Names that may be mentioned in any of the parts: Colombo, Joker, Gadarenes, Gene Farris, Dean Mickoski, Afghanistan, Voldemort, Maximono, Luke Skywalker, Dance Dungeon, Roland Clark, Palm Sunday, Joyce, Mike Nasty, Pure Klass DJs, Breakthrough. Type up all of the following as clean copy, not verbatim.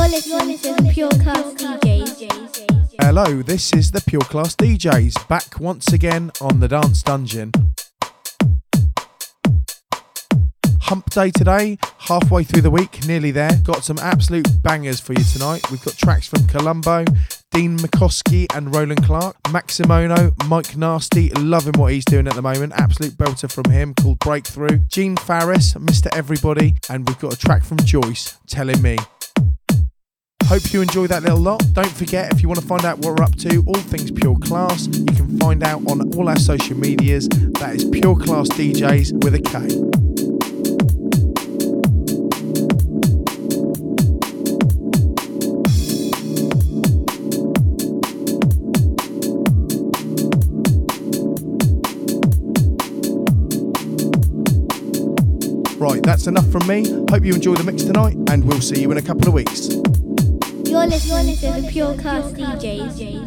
You're listening to Pure Klass DJs. Hello, this is the Pure Klass DJs, back once again on the Dance Dungeon. Hump day today, halfway through the week, nearly there. Got some absolute bangers for you tonight. We've got tracks from Colombo, Dean Mickoski and Roland Clark, Maximono, Mike Nasty, loving what he's doing at the moment, absolute belter from him called Breakthrough, Gene Farris, Mr. Everybody, and we've got a track from Joyce, Telling Me. Hope you enjoy that little lot. Don't forget, if you want to find out what we're up to, all things Pure Klass, you can find out on all our social medias. That is Pure Klass DJs with a K. Right, that's enough from me. Hope you enjoy the mix tonight, and we'll see you in a couple of weeks. You're listening to the Pure Klass DJs.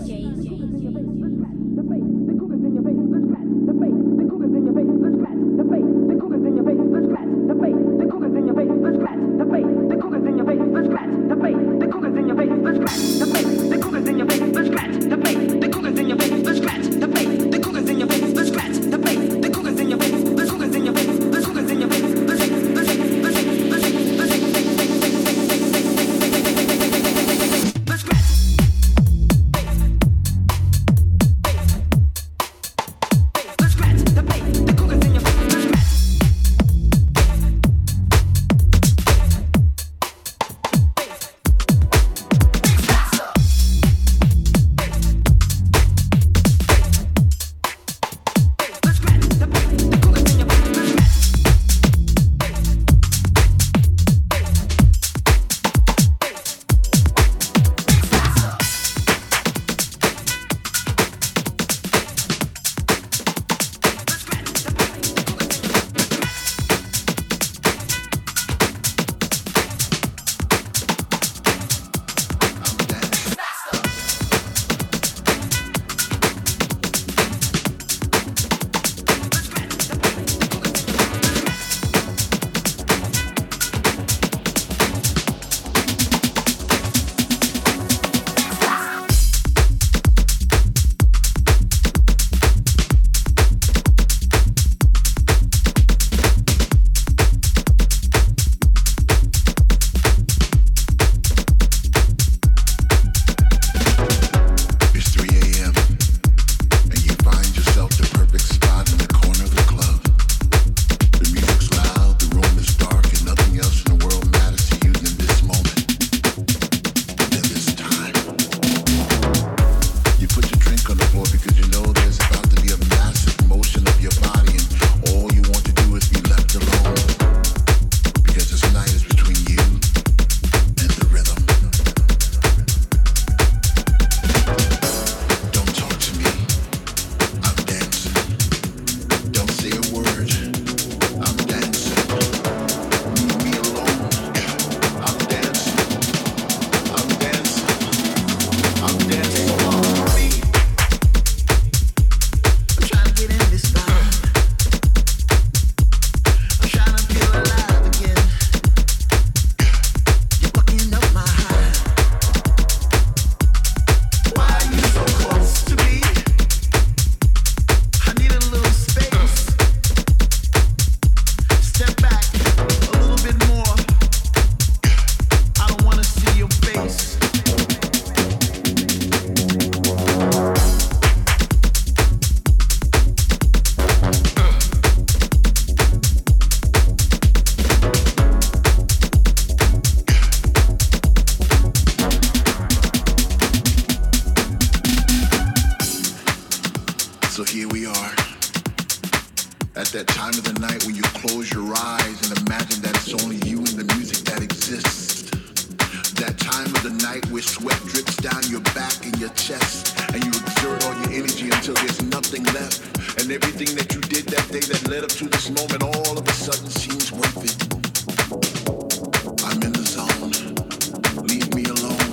Leave me alone.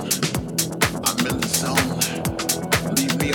I'm in the zone. Leave me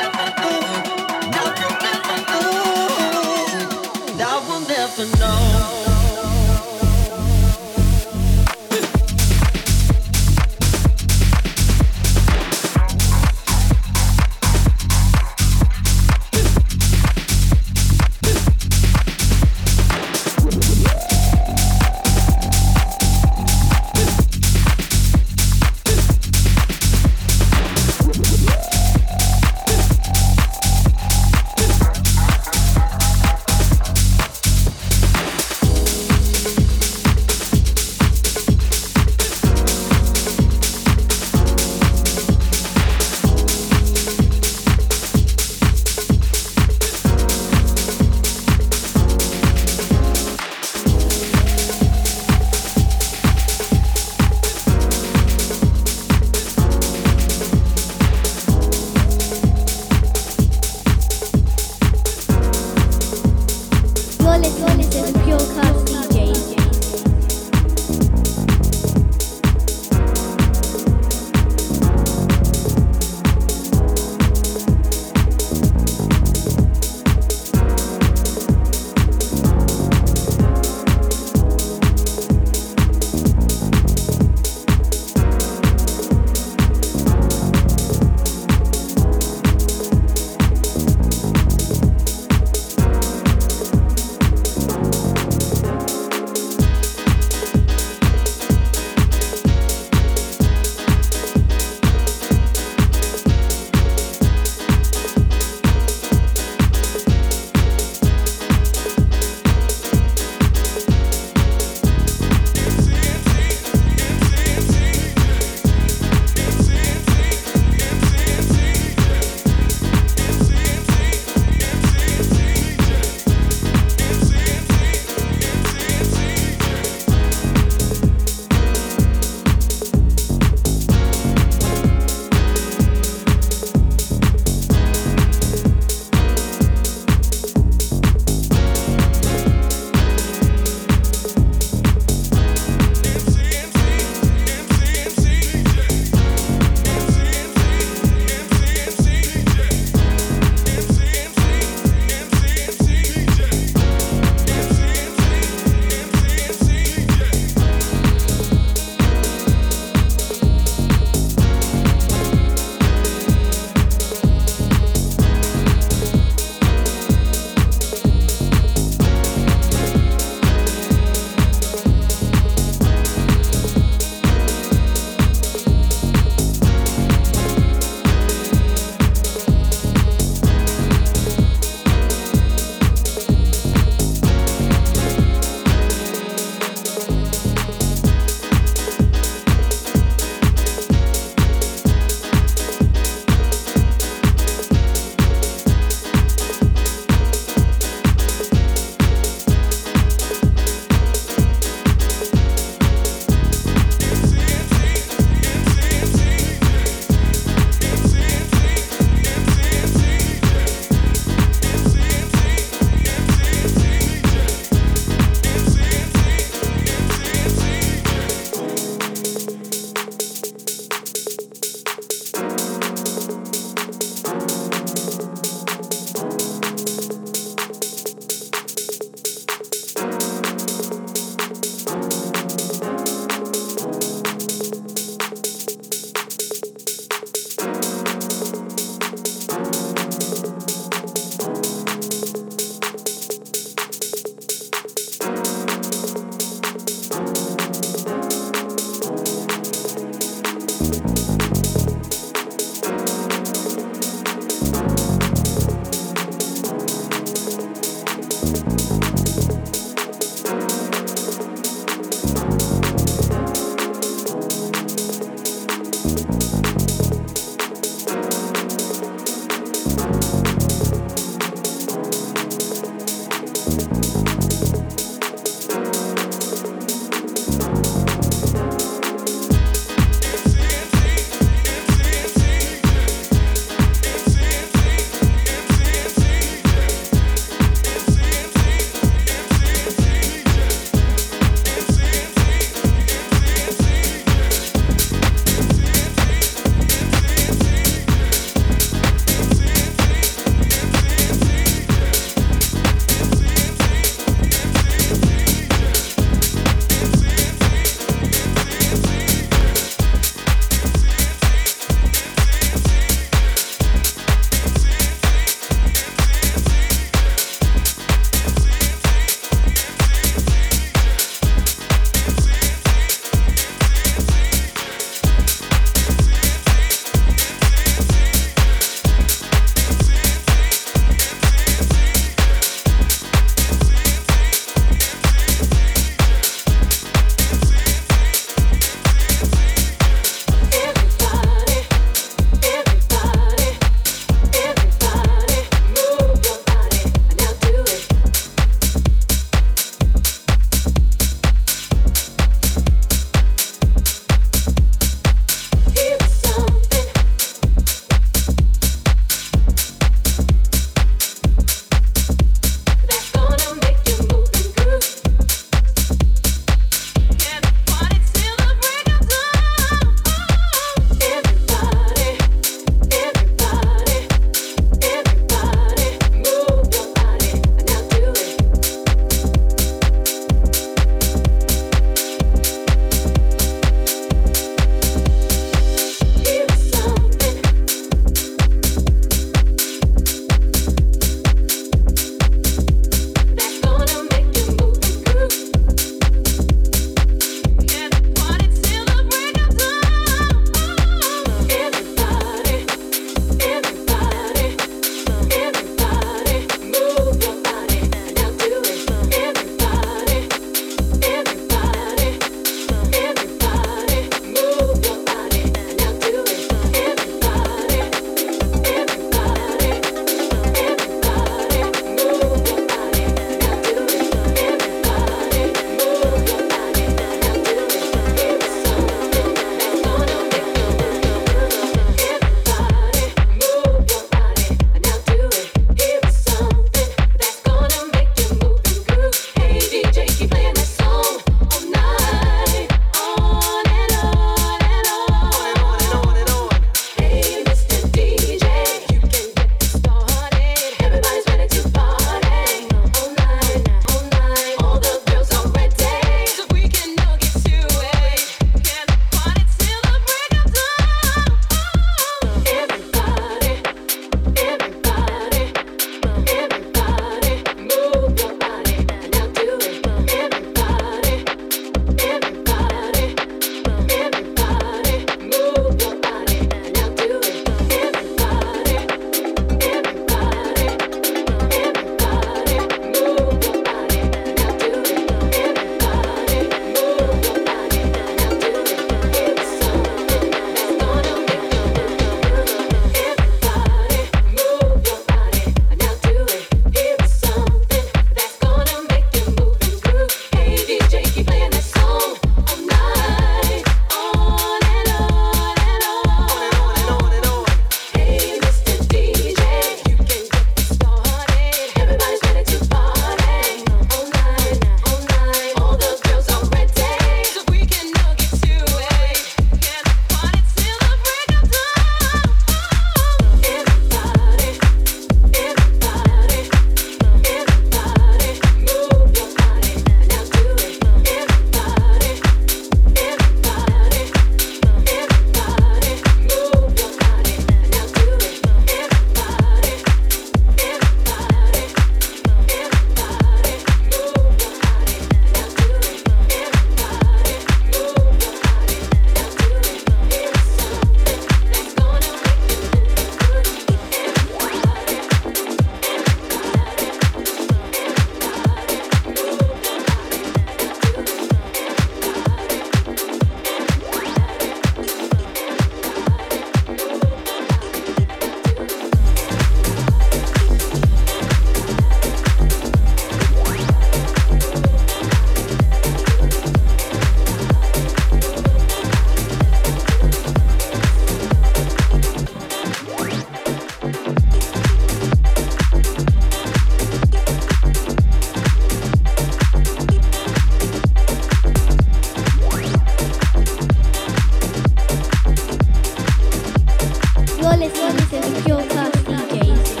listening to Pure Klass DJs.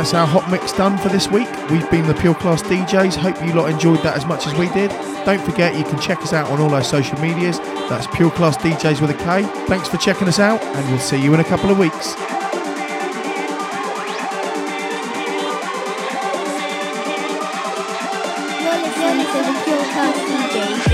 That's our hot mix done for this week. We've been the Pure Klass DJs. Hope you lot enjoyed that as much as we did. Don't forget you can check us out on all our social medias. That's Pure Klass DJs with a K. Thanks for checking us out and we'll see you in a couple of weeks. You're listening to the Pure Klass DJs.